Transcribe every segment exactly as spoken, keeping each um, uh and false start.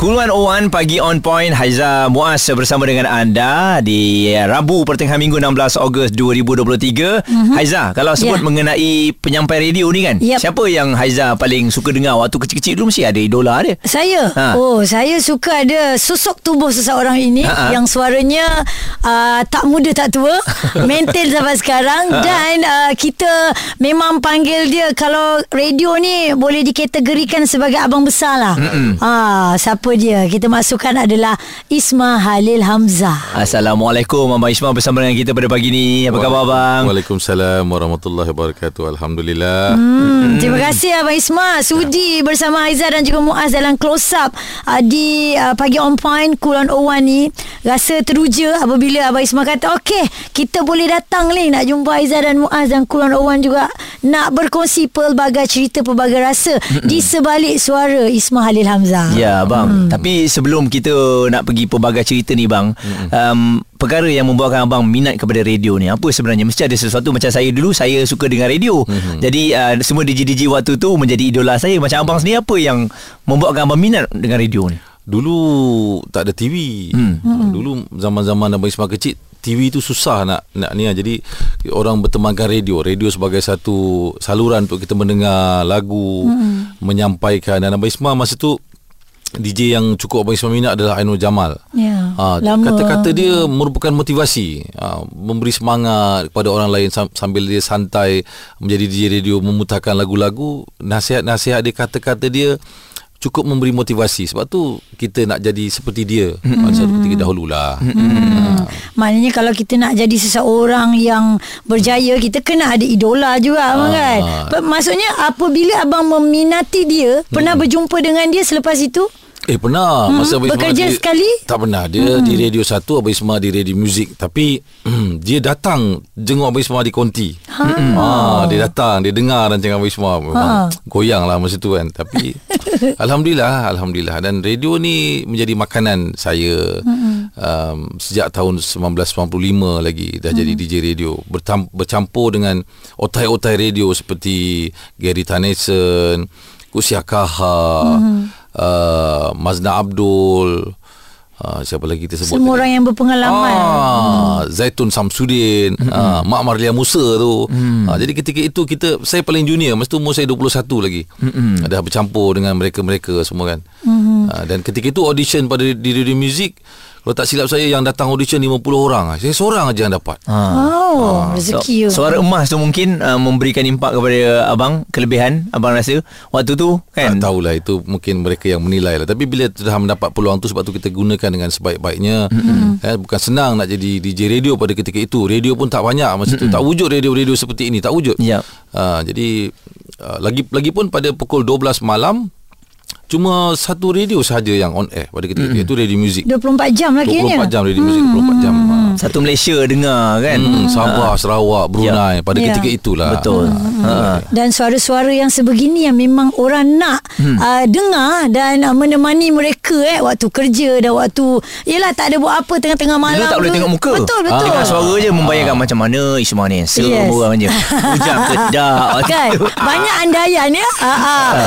Kool seratus satu Pagi On Point, Haiza Muaz bersama dengan anda di Rabu pertengahan minggu enam belas Ogos dua ribu dua puluh tiga. Mm-hmm. Haiza, kalau sebut yeah. mengenai penyampaian radio ni kan, yep. siapa yang Haiza paling suka dengar waktu kecil-kecil dulu? Mesti ada idola dia. Saya? Ha. Oh, saya suka ada susuk tubuh seseorang ini Ha-ha. yang suaranya uh, tak muda tak tua, mental sampai sekarang. Ha-ha. Dan uh, kita memang panggil dia, kalau radio ni boleh dikategorikan sebagai abang besar lah. Ah, ha, siapa dia kita masukkan adalah Isma Halil Hamzah. Assalamualaikum, Abang Isma bersama dengan kita pada pagi ni. Apa khabar abang? Waalaikumsalam warahmatullahi wabarakatuh. Alhamdulillah. Hmm, terima kasih Abang Isma sudi ya. bersama Haiza dan juga Muaz dalam close up uh, di uh, Pagi On Point Kool seratus satu ni. Rasa teruja apabila Abang Isma kata okey, kita boleh datang ni nak jumpa Haiza dan Muaz dan Kool seratus satu juga, nak berkongsi pelbagai cerita, pelbagai rasa di sebalik suara Isma Halil Hamzah. Ya bang. Hmm. Tapi sebelum kita nak pergi pelbagai cerita ni bang, mm-hmm. um, perkara yang membuatkan abang minat kepada radio ni apa sebenarnya? Mesti ada sesuatu. Macam saya dulu, saya suka dengar radio. Mm-hmm. Jadi uh, semua D J D J waktu tu menjadi idola saya. Macam abang sendiri, apa yang membuatkan abang minat dengan radio ni? Dulu tak ada T V. Mm. Mm-hmm. Dulu zaman-zaman abang Isma kecil, T V tu susah nak nak ni lah. Jadi orang bertemankan radio. Radio sebagai satu saluran untuk kita mendengar lagu, mm-hmm. menyampaikan. Dan abang Isma masa tu D J yang cukup abang Isma minat adalah Aino Jamal. Ya, ha, kata-kata dia merupakan motivasi, ha, memberi semangat kepada orang lain sambil dia santai menjadi D J radio, memutarkan lagu-lagu. Nasihat-nasihat dia, kata-kata dia cukup memberi motivasi. Sebab tu kita nak jadi seperti dia masa mm-hmm. ketika dahululah. Mm-hmm. Ha. Maknanya kalau kita nak jadi seseorang yang berjaya, kita kena ada idola juga, ha. kan? Maksudnya apabila abang meminati dia, mm-hmm. pernah berjumpa dengan dia selepas itu? Eh pernah. Mm-hmm. Masa abang bekerja Isma, sekali? Dia, tak pernah. Dia mm-hmm. di Radio satu, abang Isma di Radio Music. Tapi mm, dia datang jenguk abang Isma di konti. Ha. Ha. Dia datang, dia dengar dan jenguk abang Isma. Memang ha. goyang lah masa tu kan. Tapi Alhamdulillah, Alhamdulillah. Dan radio ni menjadi makanan saya. Mm-hmm. um, Sejak tahun seribu sembilan ratus sembilan puluh lima lagi dah mm-hmm. jadi D J radio. Bertam- Bercampur dengan otai-otai radio seperti Gary Tarnason, Kusia Kaha, mm-hmm. uh, Mazda Abdul, uh, siapa lagi kita sebut? Semua orang yang berpengalaman. ah, mm. Zaitun Samsudin, mm-hmm. uh, Mak Marliya Musa tu. mm. uh, Jadi ketika itu kita, saya paling junior. Masa tu umur saya dua puluh satu lagi. mm-hmm. uh, Dah bercampur dengan mereka-mereka semua kan. mm-hmm. uh, Dan ketika itu audition pada di Radio Music, kalau tak silap saya, yang datang audition lima puluh orang. Saya seorang aja yang dapat. ha. Wow, ha. rezeki. So, suara emas tu mungkin uh, memberikan impak kepada abang. Kelebihan abang rasa waktu tu kan? Tak tahulah, itu mungkin mereka yang menilai lah. Tapi bila dah mendapat peluang tu, sebab tu kita gunakan dengan sebaik-baiknya. mm-hmm. eh, Bukan senang nak jadi D J radio pada ketika itu. Radio pun tak banyak masa mm-hmm. tu. Tak wujud radio-radio seperti ini. Tak wujud. yep. ha, Jadi uh, lagi lagi pun pada pukul dua belas malam cuma satu radio sahaja yang on air pada ketika mm-hmm. itu, Radio Music. dua puluh empat jam lagi ni. dua puluh empat jam Radio Music, mm-hmm. dua puluh empat jam. Ha. Satu Malaysia dengar kan. Mm, Sabah, ha. Sarawak, Brunei, yeah. pada yeah. ketika itulah. Betul. Ha. Ha. Dan suara-suara yang sebegini yang memang orang nak hmm. uh, dengar dan uh, menemani mereka eh waktu kerja dan waktu, yelah tak ada buat apa tengah-tengah malam. Dia tak boleh tengok muka. Betul, betul. Ha. Dengar suara je membayangkan ha. macam mana Isma ni. Semua orang je. Hujan kedak. Kan. Banyak andaian ya. Ha. ha. ha.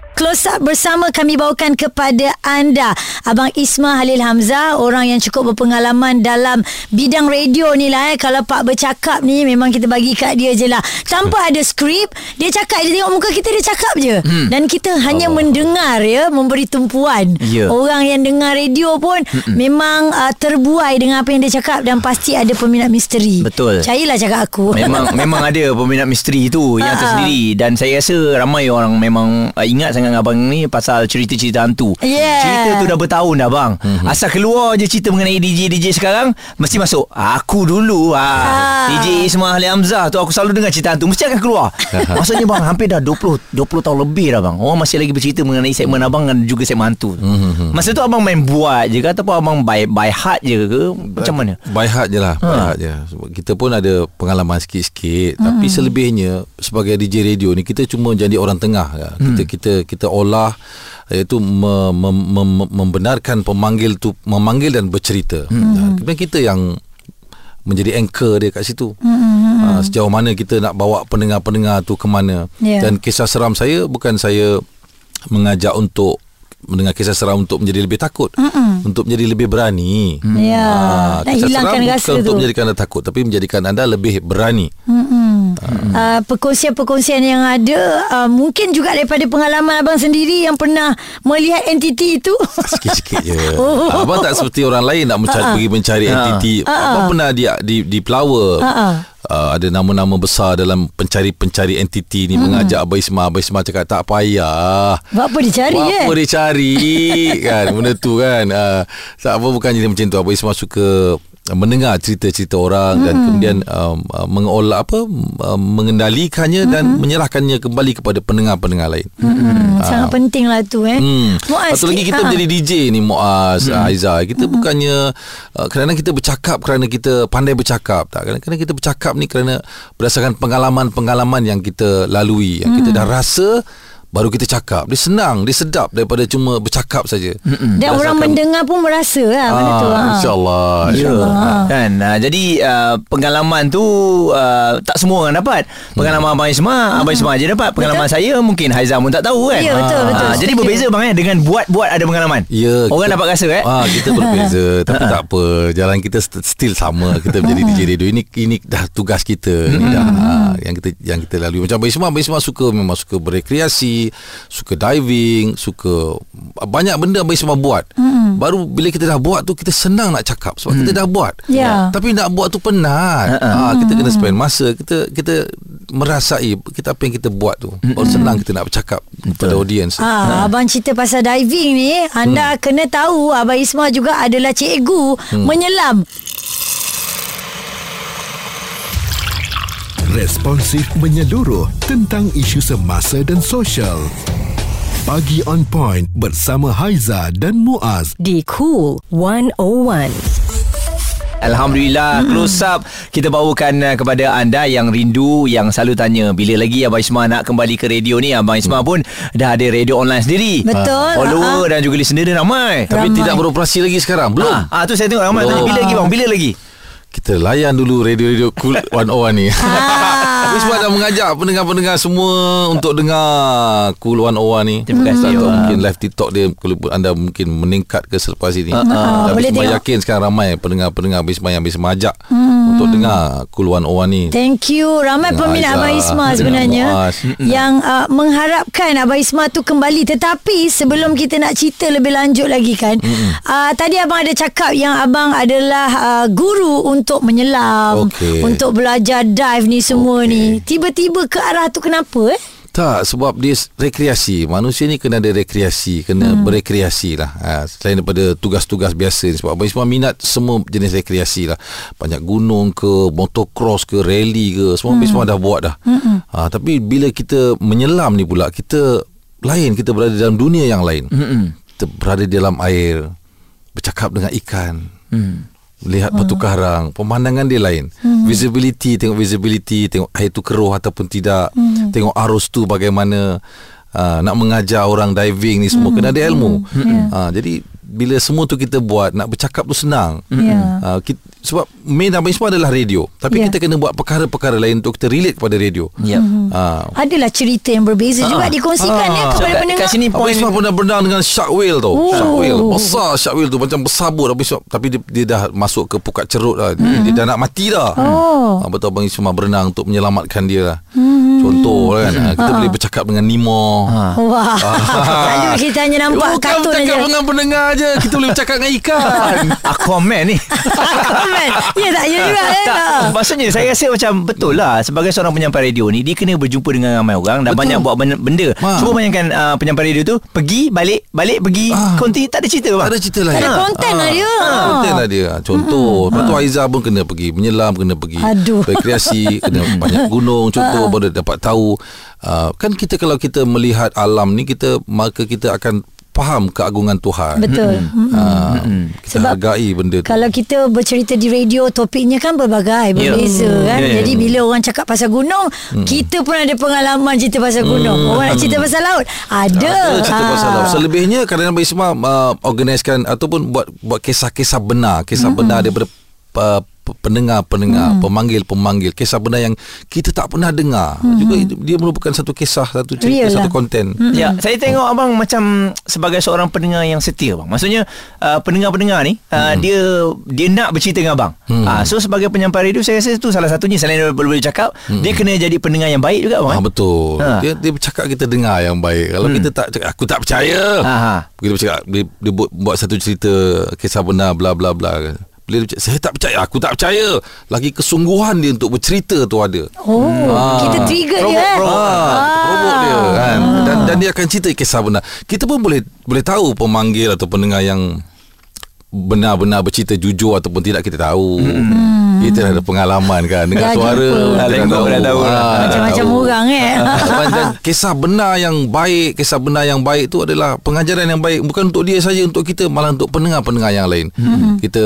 Close Up bersama kami bawakan kepada anda Abang Isma Halil Hamzah, orang yang cukup berpengalaman dalam bidang radio ni lah. eh. Kalau Pak bercakap ni, memang kita bagi kat dia je lah. Tanpa ada skrip, dia cakap, dia tengok muka kita, dia cakap je. hmm. Dan kita hanya oh. mendengar, ya, memberi tumpuan. yeah. Orang yang dengar radio pun Mm-mm. memang uh, terbuai dengan apa yang dia cakap. Dan pasti ada peminat misteri. Betul. Cahilah cakap aku. Memang memang ada peminat misteri tu yang tersendiri. Dan saya rasa ramai orang memang uh, ingat sangat dengan abang ni pasal cerita-cerita hantu. Yeah. Cerita tu dah bertahun dah bang. Mm-hmm. Asal keluar je cerita mengenai D J D J sekarang mesti masuk. Aku dulu ha, ah. D J Isma Halil Hamzah tu aku selalu dengar cerita hantu, mesti akan keluar. Maksudnya bang hampir dah dua puluh tahun lebih dah bang. Orang masih lagi bercerita mengenai segmen abang dan juga segmen hantu. Mm-hmm. Masa tu abang main buat je ke ataupun abang by, by heart je ke? Macam mana? By heart je lah, ha. by heart je. Kita pun ada pengalaman sikit-sikit, hmm. tapi selebihnya sebagai D J radio ni kita cuma jadi orang tengah. Kita hmm. kita kita olah, iaitu mem, mem, mem, membenarkan pemanggil tu memanggil dan bercerita. Hmm. Kemudian kita yang menjadi anchor dia kat situ. Hmm. Ha, sejauh mana kita nak bawa pendengar-pendengar tu ke mana. Yeah. Dan kisah seram saya bukan saya mengajak untuk mendengar kisah seram untuk menjadi lebih takut, Mm-mm. untuk menjadi lebih berani. Mm. Ya, ha, kisah seram bukan untuk menjadikan anda takut, tapi menjadikan anda lebih berani. Mm-mm. Mm. Uh, perkongsian-perkongsian yang ada, uh, mungkin juga daripada pengalaman abang sendiri yang pernah melihat entiti itu. Sikit-sikit je. Oh. Abang tak seperti orang lain nak mencari, uh-uh. pergi mencari uh-uh. entiti. Uh-uh. Abang pernah di di, di Pelawa. Uh-uh. Uh, ada nama-nama besar dalam pencari-pencari entiti ni, hmm. mengajak Abang Isma. Abang Isma cakap tak payah. Buat apa dia cari Buat eh? apa dia cari kan, benda tu kan. uh, Tak apa, bukan jadi macam tu. Abang Isma suka mendengar cerita-cerita orang, hmm. dan kemudian um, uh, mengolah apa uh, mengendalikannya, hmm. dan menyerahkannya kembali kepada pendengar-pendengar lain. hmm. uh, Sangat uh, penting lah tu eh. hmm. Muaz, lepas lagi kita ha. menjadi D J ni, Muaz, hmm. Haiza, kita hmm. bukannya uh, kadang-kadang kita bercakap kerana kita pandai bercakap, tak? Kadang-kadang kita bercakap ni kerana berdasarkan pengalaman-pengalaman yang kita lalui, yang hmm. kita dah rasa, baru kita cakap. Dia senang, dia sedap daripada cuma bercakap saja. Dan berdasarkan orang mendengar pun merasa lah, ah, benda tu, ha. InsyaAllah, InsyaAllah. Ya. Ha. Kan? Ha. Jadi uh, pengalaman tu uh, tak semua orang dapat. Pengalaman hmm. Abang Isma, hmm. Abang Isma je dapat. Pengalaman betul? Saya mungkin Haiza pun tak tahu kan. Ya, betul, betul, ha. Jadi berbeza bang eh, dengan buat-buat ada pengalaman. Ya, orang kita dapat rasa eh. Ha, kita berbeza. Tapi tak apa, jalan kita still sama. Kita menjadi D J radio. Ini ini dah tugas kita. Ini dah ha, yang kita yang kita lalui. Macam Abang Isma, Abang Isma suka memang suka berekreasi, suka diving, suka banyak benda Abang Isma buat. hmm. Baru bila kita dah buat tu, kita senang nak cakap sebab hmm. kita dah buat. yeah. Tapi nak buat tu penat. uh-uh. ha, Kita kena spend masa. Kita kita merasai kita apa yang kita buat tu, baru hmm. senang kita nak bercakap kepada audiens. ha, ha. Abang cerita pasal diving ni, anda hmm. kena tahu Abang Isma juga adalah cikgu hmm. menyelam. Responsif menyeluruh tentang isu semasa dan sosial. Pagi On Point bersama Haiza dan Muaz di Kool one oh one. Alhamdulillah, close up kita bawakan kepada anda yang rindu, yang selalu tanya bila lagi Abang Isma nak kembali ke radio ni. Abang Isma pun dah ada radio online sendiri. Betul. Follower ha. dan juga listener dia ramai. Tapi ramai. tidak beroperasi lagi sekarang. Belum. Ah ha. ha, tu saya tengok ramai tanya bila lagi bang, bila lagi? Kita layan dulu radio-radio Kool one oh one ni. Tapi sebab dah mengajak pendengar-pendengar semua untuk dengar Kool one oh one ni. Terima kasih. Atau mungkin live TikTok dia, kalau anda mungkin meningkat ke selepas ini. uh-uh. Tapi saya yakin sekarang ramai pendengar-pendengar Abang Isma yang bisa mengajak hmm. untuk dengar Kool one oh one ni. Thank you. Ramai peminat Abang Isma sebenarnya yang uh, mengharapkan Abang Isma tu kembali. Tetapi sebelum kita nak cerita lebih lanjut lagi kan, uh, tadi abang ada cakap yang abang adalah uh, guru untuk Untuk menyelam, okay. untuk belajar dive ni semua okay. ni. Tiba-tiba ke arah tu kenapa eh? Tak, sebab dia rekreasi. Manusia ni kena ada rekreasi, kena hmm. berekreasi lah. Ha, selain daripada tugas-tugas biasa ni. Sebab Abang Isma minat semua jenis rekreasi lah. Banyak gunung ke, motocross ke, rally ke. Semua Abang Isma hmm. dah buat dah. Hmm. Ha, tapi bila kita menyelam ni pula, kita lain, kita berada dalam dunia yang lain. Hmm. Kita berada dalam air, bercakap dengan ikan. Hmm. Lihat batu karang, pemandangan dia lain. hmm. Visibility, tengok visibility, tengok air tu keruh ataupun tidak, hmm. tengok arus tu bagaimana. Aa, nak mengajar orang diving ni semua hmm. kena ada ilmu. hmm. yeah. Aa, Jadi bila semua tu kita buat, nak bercakap tu senang. yeah. Aa, kita, sebab main Abang Isma adalah radio, tapi yeah. kita kena buat perkara-perkara lain untuk kita relate kepada radio. yeah. hmm. Aa. Adalah cerita yang berbeza Aa. juga dikongsikan Aa. ya kepada so, pendengar. Abang Isma pun dah berenang dengan shark whale tu. oh. Shark whale besar, shark whale tu macam bersabut Abang Isma. Tapi dia, dia dah masuk ke pukat cerut lah. hmm. Dia dah nak mati dah. oh. Betul, Abang Isma berenang untuk menyelamatkan dia lah. hmm. Contoh kan, hmm. kita Aa. boleh bercakap dengan Nemo. Haa. Wah. Lalu kita hanya nampak oh, kartun aja. Bukan bercakap dengan pendengar aja. Kita boleh bercakap dengan ikan. Aquaman ni. kan. Ya tak ya juga eh, tak. Maksudnya saya rasa macam betul lah, sebagai seorang penyampai radio ni dia kena berjumpa dengan ramai orang dan betul. Banyak buat benda. Cuba ha. bayangkan uh, penyampai radio tu pergi balik balik pergi ha. konti tak ada cerita bang. Tak ada cerita lah. Tak ada konten lah dia. Konten lah dia. Contoh lepas tu Haiza pun kena pergi menyelam, kena pergi rekreasi, kena banyak gunung contoh baru dapat tahu. Uh, kan kita kalau kita melihat alam ni kita maka kita akan faham keagungan Tuhan. Betul. Mm-hmm. Uh, mm-hmm. Kita sebab hargai benda tu. Kalau kita bercerita di radio, topiknya kan berbagai, berbeza yeah. kan. Yeah. Jadi bila orang cakap pasal gunung, mm. kita pun ada pengalaman cerita pasal gunung. Mm. Orang nak cerita pasal laut, ada. Ada cerita ha. pasal laut. Selebihnya kadang-kadang Abang Isma uh, organisekan ataupun buat buat kisah-kisah benar, kisah mm. benar daripada uh, pendengar-pendengar, hmm. pemanggil-pemanggil, kisah benda yang kita tak pernah dengar. Hmm. Juga dia merupakan satu kisah, satu cerita, Reallah. Satu konten. Hmm. Ya, saya tengok abang macam sebagai seorang pendengar yang setia bang. Maksudnya uh, pendengar-pendengar ni uh, hmm. dia dia nak bercerita dengan abang. Hmm. Uh, so sebagai penyampai radio saya rasa itu salah satunya selain boleh cakap, hmm. dia kena jadi pendengar yang baik juga bang. Ah, betul. Ha. Dia dia bercakap kita dengar yang baik. Kalau hmm. kita tak cakap, aku tak percaya. Ha. Kita bercakap dia, dia buat, buat satu cerita kisah benar bla bla bla. Saya tak percaya, aku tak percaya. Lagi kesungguhan dia untuk bercerita tu ada. Oh, ha. kita trigger dia. Robot dia kan. Ha. Dan, dan dia akan cerita kisah benar. Kita pun boleh boleh tahu pemanggil atau pendengar yang benar-benar bercerita jujur ataupun tidak kita tahu. Hmm. Kita ada pengalaman kan dengan dah suara, dengan tahu. Macam-macam orang eh. Kisah benar yang baik, kisah benar yang baik tu adalah pengajaran yang baik bukan untuk dia saja, untuk kita, malah untuk pendengar-pendengar yang lain. Hmm. Kita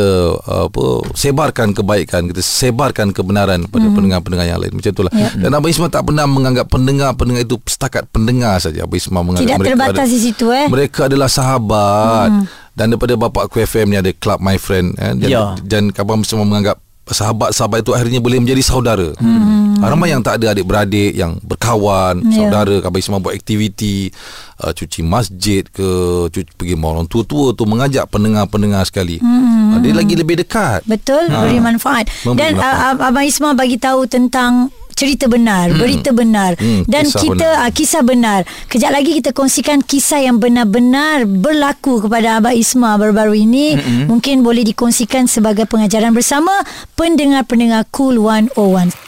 apa sebarkan kebaikan, kita sebarkan kebenaran pada hmm. pendengar-pendengar yang lain. Macam itulah. Yep. Dan Abang Isma tak pernah menganggap pendengar-pendengar itu setakat pendengar saja. Abang Isma menganggap tidak mereka terbatas ada, di situ eh. Mereka adalah sahabat. Hmm. Dan daripada Bapak Aku F M ni ada Club My Friend eh? Dan, yeah. dan abang semua menganggap sahabat-sahabat itu akhirnya boleh menjadi saudara. Hmm. Ramai yang tak ada adik-beradik, yang berkawan, yeah. saudara, abang semua buat aktiviti, uh, cuci masjid ke, cuci, pergi rumah orang tua-tua tu, mengajak pendengar-pendengar sekali. Hmm. Uh, dia lagi lebih dekat. Betul, ha. beri manfaat. Dan uh, Abang Isma bagi tahu tentang cerita benar, hmm. berita benar hmm, dan kisah kita benar. Uh, kisah benar. Kejap lagi kita kongsikan kisah yang benar-benar berlaku kepada Abang Isma baru-baru ini. Hmm. Mungkin boleh dikongsikan sebagai pengajaran bersama pendengar-pendengar Kool seratus satu.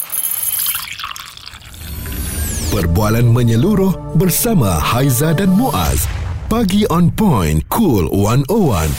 Perbualan menyeluruh bersama Haiza dan Muaz. Pagi on point Kool seratus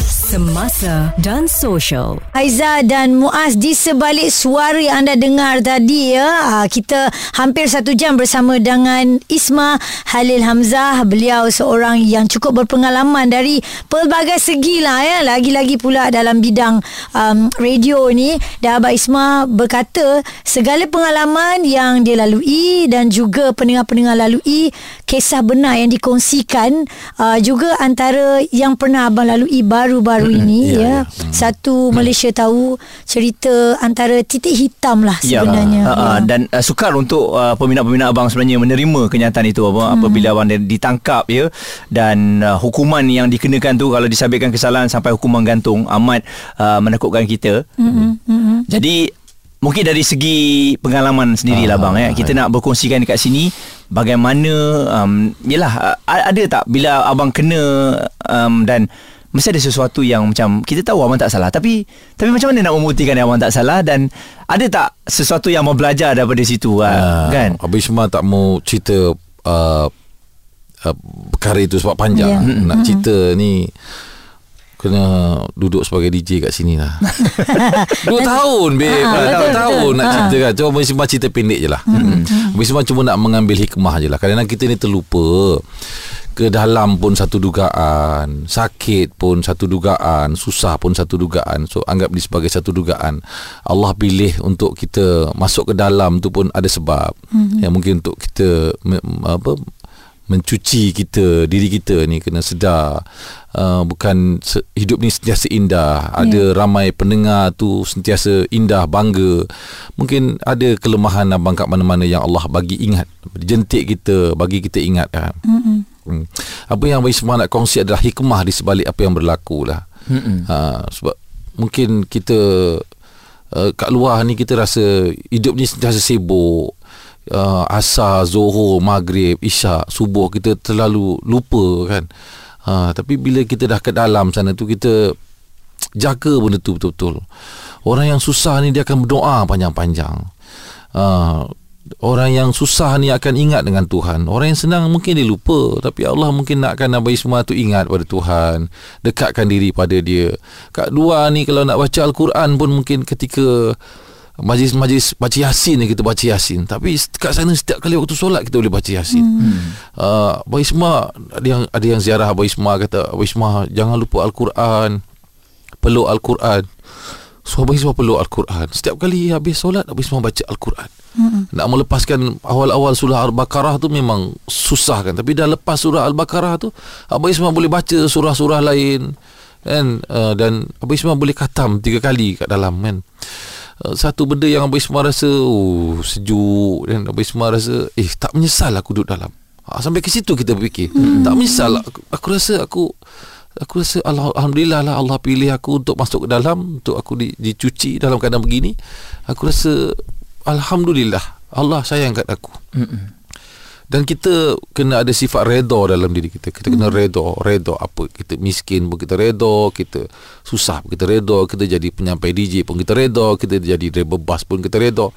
satu. Semasa dan sosial. Haiza dan Muaz, di sebalik suara yang anda dengar tadi ya, kita hampir satu jam bersama dengan Isma Halil Hamzah. Beliau seorang yang cukup berpengalaman dari pelbagai segi lah ya, lagi-lagi pula dalam bidang um, radio ni. Dan Abang Isma berkata segala pengalaman yang dia lalui dan juga pendengar-pendengar lalui, kisah benar yang dikongsikan uh, juga antara yang pernah abang lalui baru-baru ini yeah, ya. Yeah. Satu Malaysia tahu cerita antara titik hitam lah sebenarnya. Yeah. Uh, uh, yeah. Dan uh, sukar untuk uh, peminat-peminat abang sebenarnya menerima kenyataan itu abang, hmm. apabila abang ditangkap ya, dan uh, hukuman yang dikenakan tu kalau disabitkan kesalahan sampai hukuman gantung amat uh, menakutkan kita. Hmm. Hmm. Jadi mungkin dari segi pengalaman sendirilah abang ya, kita nak berkongsikan dekat sini bagaimana um, yelah ada tak bila abang kena um, dan mesti ada sesuatu yang macam kita tahu abang tak salah, tapi tapi macam mana nak membuktikan abang tak salah, dan ada tak sesuatu yang abang belajar daripada situ ha, kan. Abang Isma tak mau cerita uh, uh, perkara itu sebab panjang yeah. hmm, nak hmm. cerita ni kena duduk sebagai D J kat sini lah. Dua tahun babe. Ha, betul, Dua tahun betul. Nak ha. cerita kan. Cuma Abang Isma cerita pendek je lah. Hmm. Abang Isma cuma nak mengambil hikmah je lah. Kadang-kadang kita ni terlupa. Ke dalam pun satu dugaan. Sakit pun satu dugaan. Susah pun satu dugaan. So anggap ni sebagai satu dugaan. Allah pilih untuk kita masuk ke dalam tu pun ada sebab. Hmm. Yang mungkin untuk kita apa, mencuci kita, diri kita ni kena sedar uh, bukan se- hidup ni sentiasa indah. Yeah. Ada ramai pendengar tu sentiasa indah, bangga. Mungkin ada kelemahan abang kat mana-mana yang Allah bagi ingat, jentik kita, bagi kita ingat. Mm-hmm. Apa yang Abang Isma nak kongsi adalah hikmah di sebalik apa yang berlaku lah. Mm-hmm. Uh, sebab mungkin kita uh, kat luar ni kita rasa hidup ni sentiasa sibuk. Uh, asar, Zuhur, Maghrib, Isyak, Subuh, kita terlalu lupa kan. uh, Tapi bila kita dah ke dalam sana tu, kita jaga benda tu betul-betul. Orang yang susah ni dia akan berdoa panjang-panjang. uh, Orang yang susah ni akan ingat dengan Tuhan. Orang yang senang mungkin dia lupa, tapi Allah mungkin nakkan Nabi Isma tu ingat pada Tuhan, dekatkan diri pada dia. Kat luar ni kalau nak baca Al-Quran pun mungkin ketika majlis-majlis baca Yasin ni kita baca Yasin, tapi kat sana setiap kali waktu solat kita boleh baca Yasin. hmm. uh, Abang Isma, ada yang, ada yang ziarah Abang Isma, kata Abang Isma jangan lupa Al-Quran, peluk Al-Quran. So Abang Isma peluk Al-Quran setiap kali habis solat. Abang Isma baca Al-Quran. hmm. Nak melepaskan awal-awal surah Al-Baqarah tu memang susah kan, tapi dah lepas surah Al-Baqarah tu Abang Isma boleh baca surah-surah lain kan. Uh, dan Abang Isma boleh khatam tiga kali kat dalam kan. Satu benda yang Abang Isma rasa oh, sejuk, dan Abang Isma rasa eh tak menyesal aku duduk dalam. ha, Sampai ke situ kita berfikir. hmm. Tak menyesal aku, aku rasa aku Aku rasa Alhamdulillah lah Allah pilih aku untuk masuk ke dalam, untuk aku di, dicuci dalam keadaan begini. Aku rasa Alhamdulillah Allah sayang kat aku. hmm. Dan kita kena ada sifat redha dalam diri kita. Kita kena redha. Redha apa? Kita miskin pun kita redha, kita susah pun kita redha, kita jadi penyampai D J pun kita redha, kita jadi driver bus pun kita redha.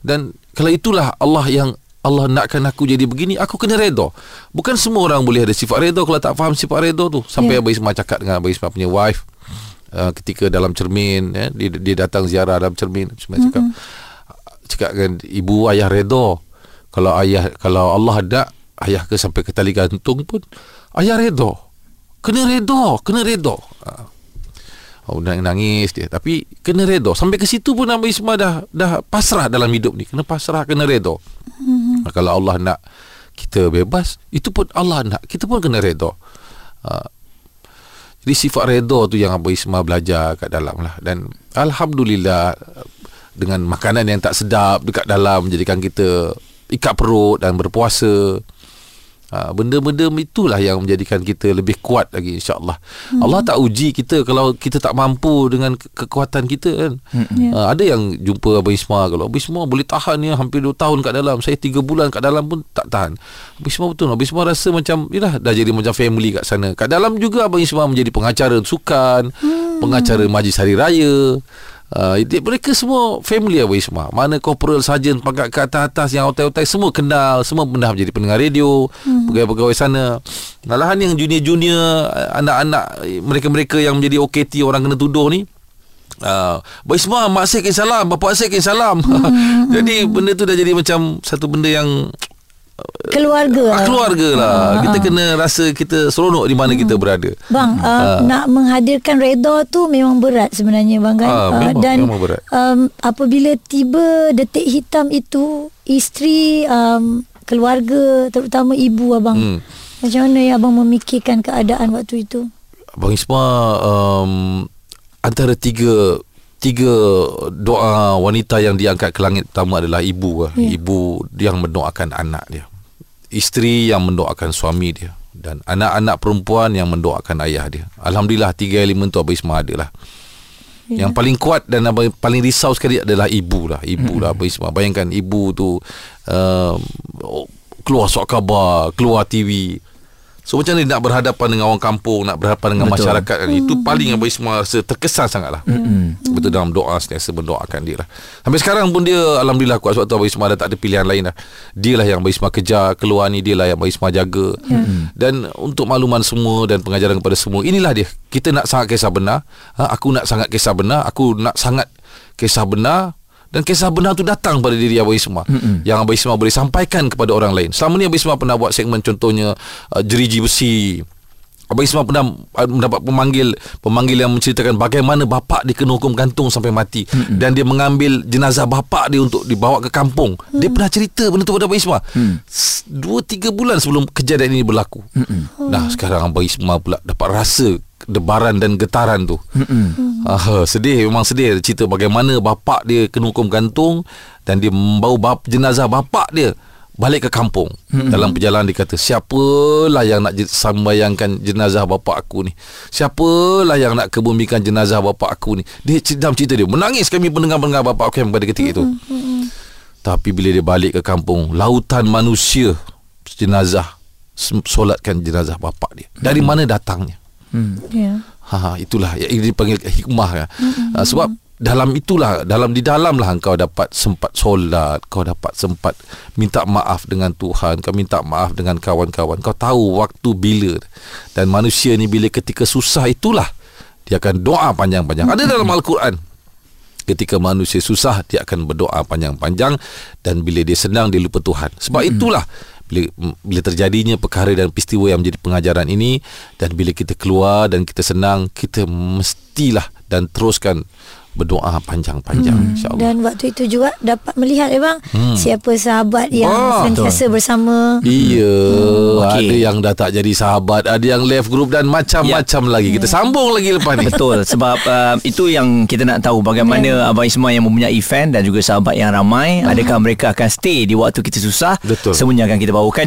Dan kalau itulah Allah yang Allah nakkan aku jadi begini, aku kena redha. Bukan semua orang boleh ada sifat redha kalau tak faham sifat redha tu. Sampai yeah. Abang Isma cakap dengan Abang Isma punya wife uh, ketika dalam cermin, eh, dia, dia datang ziarah dalam cermin. Abang Isma cakap, mm-hmm. cakap dengan ibu, ayah redha. Kalau ayah, kalau Allah ada ayah ke sampai ke tali gantung pun ayah redha. Kena redha, kena redha. Ha. Oh, nangis dia, tapi kena redha. Sampai ke situ pun Abang Isma dah dah pasrah dalam hidup ni. Kena pasrah, kena redha. Hmm. Kalau Allah nak kita bebas, itu pun Allah nak, kita pun kena redha. Ha. Jadi sifat redha tu yang Abang Isma belajar kat dalam lah. Dan Alhamdulillah dengan makanan yang tak sedap dekat dalam menjadikan kita ikat perut dan berpuasa. Ha, benda-benda itulah yang menjadikan kita lebih kuat lagi insyaAllah. hmm. Allah tak uji kita kalau kita tak mampu dengan ke- kekuatan kita kan. hmm. ha, Ada yang jumpa Abang Isma, kalau Abang Isma boleh tahan ni hampir dua tahun kat dalam, saya tiga bulan kat dalam pun tak tahan. Abang Isma betul, Abang Isma rasa macam yalah, dah jadi macam family kat sana. Kat dalam juga Abang Isma menjadi pengacara sukan, hmm. pengacara majlis hari raya. Uh, mereka semua family Abang Isma. Mana corporal, sarjan, pangkat ke atas-atas yang otai-otai semua kenal, semua pernah menjadi pendengar radio, hmm. pegawai-pegawai sana. Malahan yang junior-junior, anak-anak, mereka-mereka yang menjadi O K T, orang kena tuduh ni, uh, Abang Isma, mak saya kena salam, bapak saya kena salam. hmm. Jadi benda tu dah jadi macam satu benda yang keluarga lah. Keluarga lah. Ha, kita ha. kena rasa kita seronok di mana hmm. kita berada. Bang, uh, ha. nak menghadirkan redha tu memang berat sebenarnya bang kan. Ha, memang, uh, dan memang berat. Um, apabila tiba detik hitam itu, isteri, um, keluarga, terutama ibu abang. Hmm. Macam mana ya abang memikirkan keadaan waktu itu? Abang Isma, um, antara tiga Tiga doa wanita yang diangkat ke langit pertama adalah ibu. yeah. Ibu yang mendoakan anak dia, isteri yang mendoakan suami dia, dan anak-anak perempuan yang mendoakan ayah dia. Alhamdulillah tiga elemen tu Abang Isma adalah. yeah. Yang paling kuat dan abang, paling risau sekali adalah ibu lah. Ibu lah Abang Isma. Bayangkan ibu tu uh, keluar surat khabar, keluar T V. So macam ni nak berhadapan dengan orang kampung, nak berhadapan dengan Betul. masyarakat kan. Itu paling Abang Isma rasa terkesan sangatlah. mm-hmm. Betul, dalam doa sentiasa mendoakan dia lah. Sampai sekarang pun dia Alhamdulillah kuat. Sebab tu Abang Isma dah tak ada pilihan lain lah. Dia lah yang Abang Isma kejar, keluar ni dia lah yang Abang Isma jaga. mm-hmm. Dan untuk makluman semua dan pengajaran kepada semua, inilah dia. Kita nak sangat kisah benar. ha, Aku nak sangat kisah benar. Aku nak sangat kisah benar. Dan kisah benar tu datang pada diri Abang Isma, mm-hmm. yang Abang Isma boleh sampaikan kepada orang lain. Selama ni Abang Isma pernah buat segmen, contohnya uh, jeriji besi. Abang Isma pernah mendapat pemanggil Pemanggil yang menceritakan bagaimana bapak dia kena hukum gantung sampai mati, mm-hmm. dan dia mengambil jenazah bapak dia untuk dibawa ke kampung. mm. Dia pernah cerita benda tu pada Abang Isma. Dua tiga mm. bulan sebelum kejadian ini berlaku. mm-hmm. Nah sekarang Abang Isma pula dapat rasa debaran dan getaran tu. uh, Sedih, memang sedih. Cerita bagaimana bapak dia kena hukum gantung dan dia membawa bap, jenazah bapak dia balik ke kampung. Mm-mm. Dalam perjalanan dia kata, siapalah yang nak sambayangkan jenazah bapak aku ni, siapalah yang nak kebumikan jenazah bapak aku ni. Dia dalam cerita dia, menangis kami pendengar-pendengar bapak aku yang pada ketika itu. Mm-mm. Tapi bila dia balik ke kampung, lautan manusia jenazah, solatkan jenazah bapak dia. Dari Mm-mm. mana datangnya? Hmm. Yeah. Ha, itulah yang dipanggil hikmah. hmm. ha, Sebab dalam itulah, dalam di dalamlah engkau dapat sempat solat, kau dapat sempat minta maaf dengan Tuhan, kau minta maaf dengan kawan-kawan. Kau tahu waktu bila. Dan manusia ni bila ketika susah itulah dia akan doa panjang-panjang. Ada dalam Al-Quran. Ketika manusia susah dia akan berdoa panjang-panjang, dan bila dia senang dia lupa Tuhan. Sebab itulah Bila, bila terjadinya perkara dan peristiwa yang menjadi pengajaran ini, dan bila kita keluar dan kita senang, kita mestilah dan teruskan berdoa panjang-panjang, hmm. insya-Allah. Dan waktu itu juga dapat melihat ya bang, hmm. siapa sahabat yang ah, sentiasa bersama. Iya, hmm. okay. Ada yang dah tak jadi sahabat, ada yang left group dan macam-macam ya. lagi. Kita ya. sambung lagi lepas ni. Betul, sebab uh, itu yang kita nak tahu, bagaimana ya. Abang Isma yang mempunyai fan dan juga sahabat yang ramai, hmm. adakah mereka akan stay di waktu kita susah? Betul. Semuanya akan kita bawakan.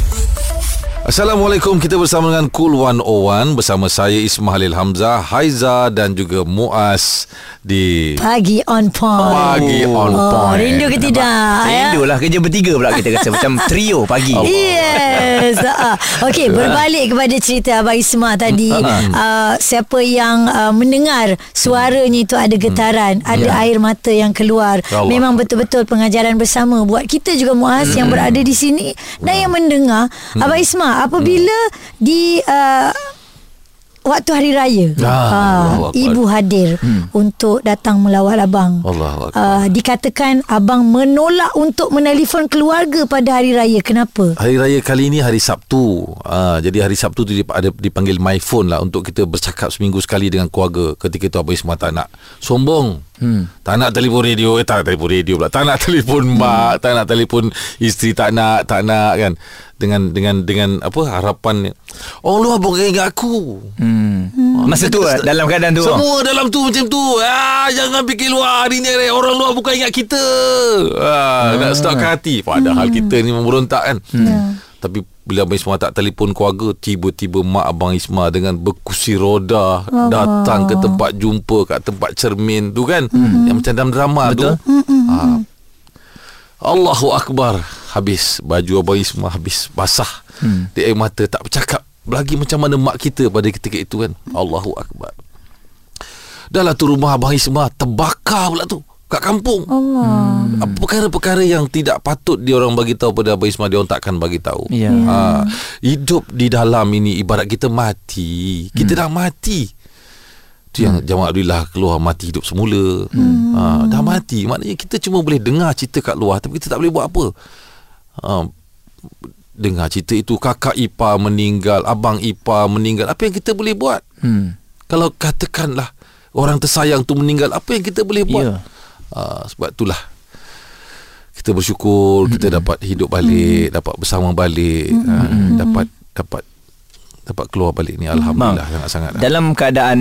Assalamualaikum, kita bersama dengan Kool seratus satu bersama saya Isma Halil Hamzah, Haiza dan juga Muaz di Pagi On Point. Pagi On oh, Point. Rindu ke tidak? Rindulah, kerja bertiga pula kita rasa macam trio pagi. Oh. Yes. Okey, berbalik kepada cerita Abang Isma tadi, uh, siapa yang uh, mendengar suaranya itu ada getaran, ada yeah. air mata yang keluar. Allah. Memang betul-betul pengajaran bersama buat kita juga Muaz hmm. yang berada di sini dan yang mendengar. hmm. Abang Isma, apabila hmm. di uh, waktu hari raya ah, uh, ibu hadir hmm. untuk datang melawat abang. Allah uh, dikatakan abang menolak untuk menelefon keluarga pada hari raya. Kenapa? Hari raya kali ini hari Sabtu, uh, jadi hari Sabtu tu ada dipanggil my phone lah, untuk kita bercakap seminggu sekali dengan keluarga. Ketika tu abang Isma tak nak sombong, hmm. tak nak telefon radio, eh, tak nak telefon radio pula, tak nak telefon mak, hmm. tak nak telefon isteri, tak nak, tak nak kan, dengan dengan dengan apa harapan, oh lu abang ingat aku. hmm. Hmm. Masa tu kita, dalam keadaan tu semua dalam tu macam tu, ah, jangan fikir luar, hari ni orang luar bukan ingat kita, ah, hmm. nak stop ke hati, padahal hmm. kita ni memberontak kan. hmm. Hmm. Tapi bila Abang Isma tak telefon keluarga, tiba-tiba mak Abang Isma dengan berkursi roda oh. datang ke tempat jumpa, kat tempat cermin tu kan, hmm. yang macam dalam drama. Betul? Tu hmm. ah. Allahu Akbar, habis baju Abang Isma habis basah, hmm. dia air mata tak bercakap lagi macam mana mak kita pada ketika itu kan. Allahu Akbar, dah lah tu rumah Abang Isma terbakar pula tu kat kampung. Allah. Hmm. Perkara-perkara yang tidak patut dia orang bagi tahu pada Abang Isma, dia orang takkan bagi tahu. Yeah. Ha, hidup di dalam ini ibarat kita mati, kita hmm. dah mati. Itu yang jamaah Abdullah keluar mati hidup semula. Hmm. Ha, dah mati. Maknanya kita cuma boleh dengar cerita kat luar, tapi kita tak boleh buat apa. Ha, dengar cerita itu, kakak ipar meninggal, abang ipar meninggal, apa yang kita boleh buat? Hmm. Kalau katakanlah orang tersayang tu meninggal, apa yang kita boleh buat? Yeah. Uh, sebab itulah kita bersyukur, mm-hmm. kita dapat hidup balik, mm-hmm. dapat bersama balik, mm-hmm. uh, mm-hmm. dapat dapat dapat keluar balik ni, alhamdulillah. Bang, sangat-sangat dalam keadaan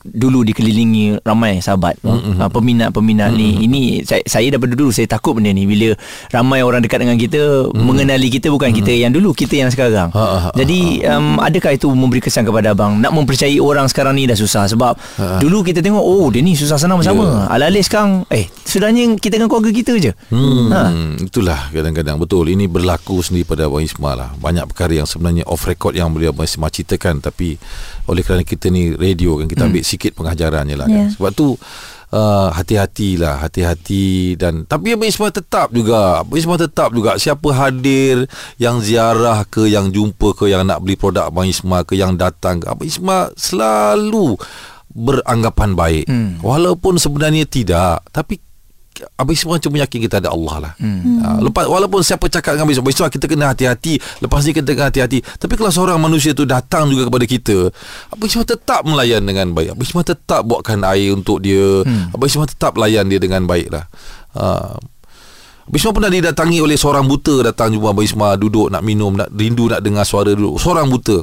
dulu dikelilingi ramai sahabat, mm-hmm. peminat-peminat mm-hmm. ni. Ini saya, saya daripada dulu saya takut benda ni, bila ramai orang dekat dengan kita mm-hmm. mengenali kita, bukan mm-hmm. kita yang dulu, kita yang sekarang. ha, ha, Jadi ha, ha. Um, adakah itu memberi kesan kepada abang, nak mempercayai orang sekarang ni dah susah? Sebab ha. dulu kita tengok, oh dia ni susah senang bersama, yeah. ala-ala sekarang eh sudahnya kita dengan keluarga kita je. hmm, ha. Itulah kadang-kadang. Betul, ini berlaku sendiri pada Abang Isma lah. Banyak perkara yang sebenarnya off record yang boleh Abang Isma ceritakan, tapi oleh kerana kita ni radio kan, kita mm. ambil sikit pengajarannya lah kan. yeah. Sebab tu uh, hati-hatilah, hati-hati. Dan tapi Abang Isma tetap juga, Abang Isma tetap juga, siapa hadir, yang ziarah ke, yang jumpa ke, yang nak beli produk Abang Isma ke, yang datang ke, Abang Isma selalu beranggapan baik, hmm. walaupun sebenarnya tidak. Tapi Abang Isma cuma yakin kita ada Allah lah. hmm. uh, lepas, Walaupun siapa cakap dengan Abang Isma, kita kena hati-hati, lepas ni kita kena hati-hati. Tapi kalau seorang manusia tu datang juga kepada kita, Abang Isma tetap melayan dengan baik. Abang Isma tetap buatkan air untuk dia, hmm. Abang Isma tetap layan dia dengan baik lah. uh, Abang Isma pernah didatangi oleh seorang buta, datang jumpa Abang Isma, duduk nak minum, nak rindu nak dengar suara dulu. Seorang buta,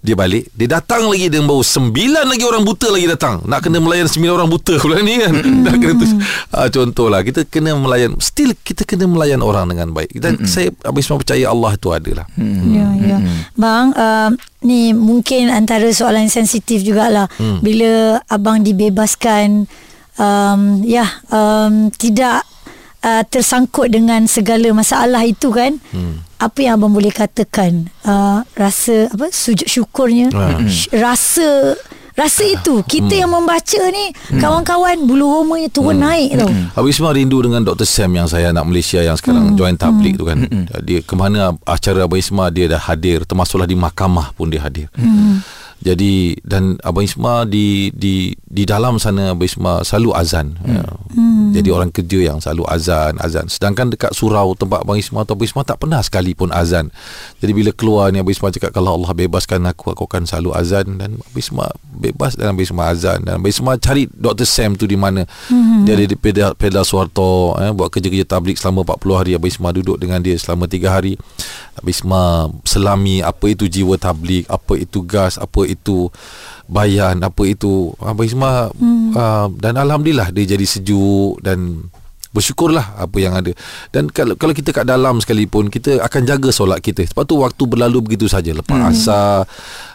dia balik, dia datang lagi, dia bawa sembilan lagi orang buta lagi datang, nak kena melayan sembilan orang buta pula ni kan. Nak kena tu, ha, contohlah kita kena melayan, still kita kena melayan orang dengan baik. Dan mm-hmm. saya Abang Isma percaya Allah tu adalah. mm-hmm. Ya, ya. Mm-hmm. Bang, uh, ni mungkin antara soalan sensitif jugalah. mm. Bila abang dibebaskan um, ya um, tidak uh, tersangkut dengan segala masalah itu kan. Hmm. Apa yang abang boleh katakan? Uh, rasa apa? Sujud syukurnya. Hmm. Rasa rasa itu kita hmm. yang membaca ni hmm. kawan-kawan bulu romanya turun hmm. naik tau. Abang Isma rindu dengan Doktor Sam yang saya anak Malaysia yang sekarang hmm. join tablik hmm. tu kan. Hmm. Dia ke mana acara Abang Isma dia dah hadir, termasuklah di mahkamah pun dia hadir. Hmm. Jadi dan Abang Isma di di di dalam sana Abang Isma selalu azan. Hmm. Ya. Hmm. Jadi orang kerja yang selalu azan azan. Sedangkan dekat surau tempat Abang Isma atau Abang Isma tak pernah sekali pun azan. Jadi bila keluar ni Abang Isma cakap, kalau Allah bebaskan aku, aku akan selalu azan. Dan Abang Isma bebas dan Abang Isma azan. Dan Abang Isma cari Doktor Sam tu di mana. Hmm. Dia ada di Pedal, Pedal Suharto eh, buat kerja-kerja tablik selama empat puluh hari. Abang Isma duduk dengan dia selama tiga hari. Abang Isma selami apa itu jiwa tablik, apa itu gas, apa itu bayan, apa itu Abang Isma. hmm. uh, Dan Alhamdulillah dia jadi sejuk. Dan bersyukurlah apa yang ada. Dan kalau, kalau kita kat dalam sekalipun, kita akan jaga solat kita. Lepas tu waktu berlalu begitu saja. Lepas hmm. asar,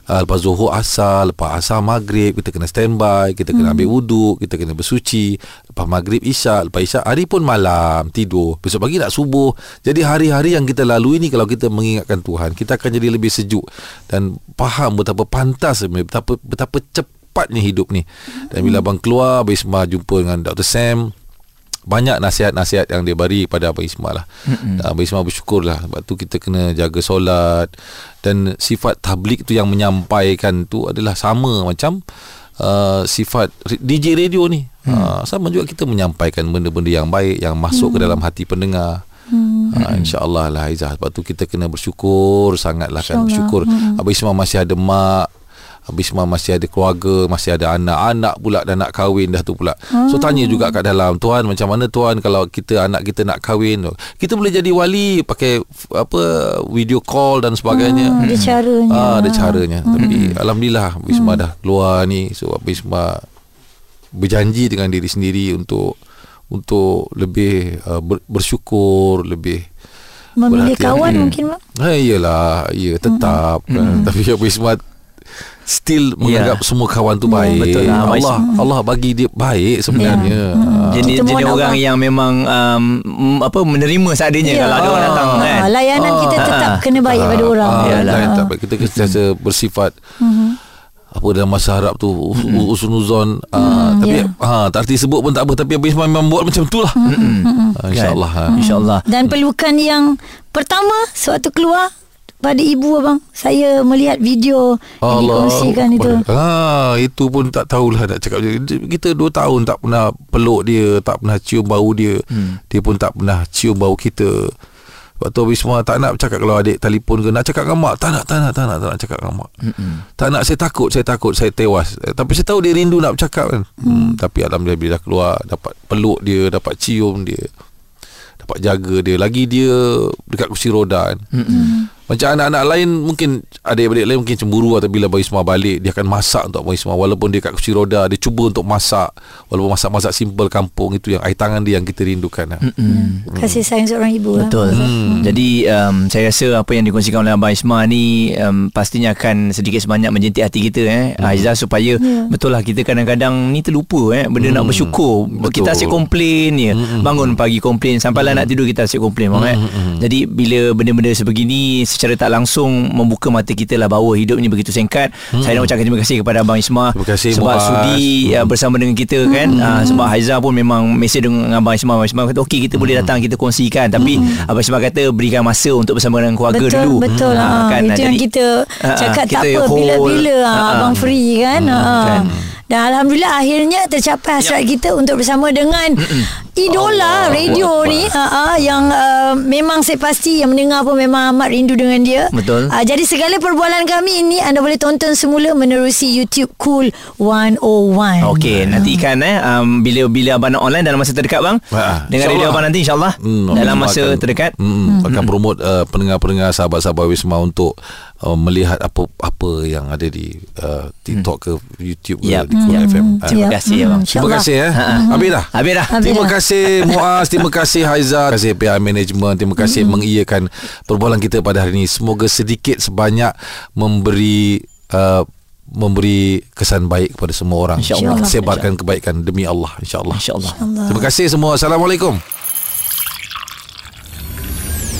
uh, lepas zuhur asar, lepas asar maghrib, kita kena standby, kita kena hmm. ambil wuduk, kita kena bersuci. Lepas maghrib isyak, lepas isyak hari pun malam, tidur. Besok pagi nak subuh. Jadi hari-hari yang kita lalui ni, kalau kita mengingatkan Tuhan, kita akan jadi lebih sejuk dan faham betapa pantas, betapa, betapa cepatnya hidup ni. Dan bila abang keluar, Abang Isma jumpa dengan Doktor Sam, banyak nasihat-nasihat yang dia beri pada Abang Isma lah. Mm-hmm. Abang Isma bersyukurlah. Sebab tu kita kena jaga solat. Dan sifat tablik tu yang menyampaikan tu adalah sama macam uh, sifat D J radio ni. Mm. Uh, sama juga kita menyampaikan benda-benda yang baik yang masuk mm. ke dalam hati pendengar. Hmm. Ha, InsyaAllah lah Haiza. Sebab tu kita kena bersyukur sangatlah kan. Bersyukur. Mm. Abang Isma masih ada mak, Abang Isma masih ada keluarga, masih ada anak-anak pula, dah nak kahwin dah tu pula. hmm. So tanya juga kat dalam, Tuhan macam mana Tuhan kalau kita anak kita nak kahwin? Kita boleh jadi wali pakai apa video call dan sebagainya. hmm. Ada caranya, ha, ada caranya. hmm. Tapi Alhamdulillah Abang Isma hmm. dah keluar ni. So Abang Isma berjanji dengan diri sendiri untuk untuk lebih uh, bersyukur, lebih memilih kawan hmm. mungkin bang. Ha, iyalah, ya tetap. hmm. Kan? Hmm. Tapi Abang Isma still menganggap yeah. semua kawan tu baik. Betul lah, Allah hmm. Allah bagi dia baik sebenarnya. yeah. hmm. Jadi jadi orang apa? Yang memang um, apa menerima seadanya. yeah. Kalau ada orang datang kan, layanan ah. kita tetap ah. kena baik ah. pada orang. ah. Yalah. Layanan tak baik, kita sentiasa bersifat mm-hmm. apa dalam masa Arab tu husnuzon. mm-hmm. uh, mm, tapi yeah. ha, tak arti sebut pun tak apa, tapi Abang Isma memang buat macam tu lah. mm-hmm. uh, InsyaAllah. yeah. ha. InsyaAllah. Dan pelukan yang pertama sewaktu keluar pada ibu abang, saya melihat video Allah yang dikongsikan itu. Ah, itu pun tak tahulah nak cakap. Kita dua tahun tak pernah peluk dia, tak pernah cium bau dia. Hmm. Dia pun tak pernah cium bau kita. Sebab tu Abang Isma tak nak bercakap kalau adik telefon ke, nak cakap dengan mak. Tak nak, tak nak, tak nak, tak nak cakap dengan mak. Mm-mm. Tak nak, saya takut, saya takut, saya tewas. Eh, tapi saya tahu dia rindu nak bercakap kan. Hmm. Hmm, tapi Alhamdulillah bila dah keluar, dapat peluk dia, dapat cium dia, dapat jaga dia. Lagi dia dekat kursi roda kan. Hmm. Macam anak-anak lain, mungkin adik-adik lain mungkin cemburu, atau bila Abang Isma balik dia akan masak untuk Abang Isma. Walaupun dia kat kursi roda, dia cuba untuk masak, walaupun masak-masak simple kampung. Itu yang air tangan dia yang kita rindukan. Mm-hmm. Mm. Kasih sayang seorang ibu. Betul lah. mm. Jadi um, saya rasa apa yang dikongsikan oleh Abang Isma ni um, pastinya akan sedikit sebanyak menjentik hati kita eh, mm. Haiza, supaya yeah. betul lah kita kadang-kadang ni terlupa eh, benda mm. nak bersyukur. Betul. Kita asyik komplain je. mm. Bangun pagi komplain, sampailah mm. nak tidur kita asyik komplain. mm. eh. mm. Jadi bila benda-benda sebegini secara tak langsung membuka mata kita lah bahawa hidup ni begitu singkat. hmm. Saya nak ucapkan terima kasih kepada Abang Isma, kasih, sebab Muaz sudi hmm. bersama dengan kita kan. hmm. uh, Sebab Haiza pun memang mesej dengan Abang Isma. Abang Isma kata okey, kita hmm. boleh datang, kita kongsikan. Tapi hmm. Abang Isma kata berikan masa untuk bersama dengan keluarga betul, dulu. Betul hmm. ha, kan? Itu yang kita uh, cakak kita tak apa, bila-bila ha, Abang ha, free kan, hmm, ha. kan? Dan Alhamdulillah akhirnya tercapai hasrat ya. kita untuk bersama dengan idola Allah, radio Allah. ni uh, yang uh, memang saya pasti yang mendengar pun memang amat rindu dengan dia. Betul. Uh, jadi segala perbualan kami ini anda boleh tonton semula menerusi YouTube Kool seratus satu. Okey, nanti ikan eh um, bila bila abang nak online dalam masa terdekat bang. Ha, dengan radio abang nanti insyaAllah hmm, dalam masa akan, terdekat hmm, hmm. akan promote uh, pendengar-pendengar sahabat-sahabat Wisma untuk Uh, melihat apa apa yang ada di uh, TikTok hmm. ke YouTube ke yep. di Kool yep. F M. Yep. Terima kasih abang. Hmm. Terima kasih eh. Habis dah. Habis dah. Terima kasih Muaz, terima kasih Haiza, terima kasih P R Management, terima kasih hmm. mengiyakan perbualan kita pada hari ini. Semoga sedikit sebanyak memberi uh, memberi kesan baik kepada semua orang. InsyaAllah. Sebarkan kebaikan demi Allah. InsyaAllah. InsyaAllah. InsyaAllah. Terima kasih semua. Assalamualaikum.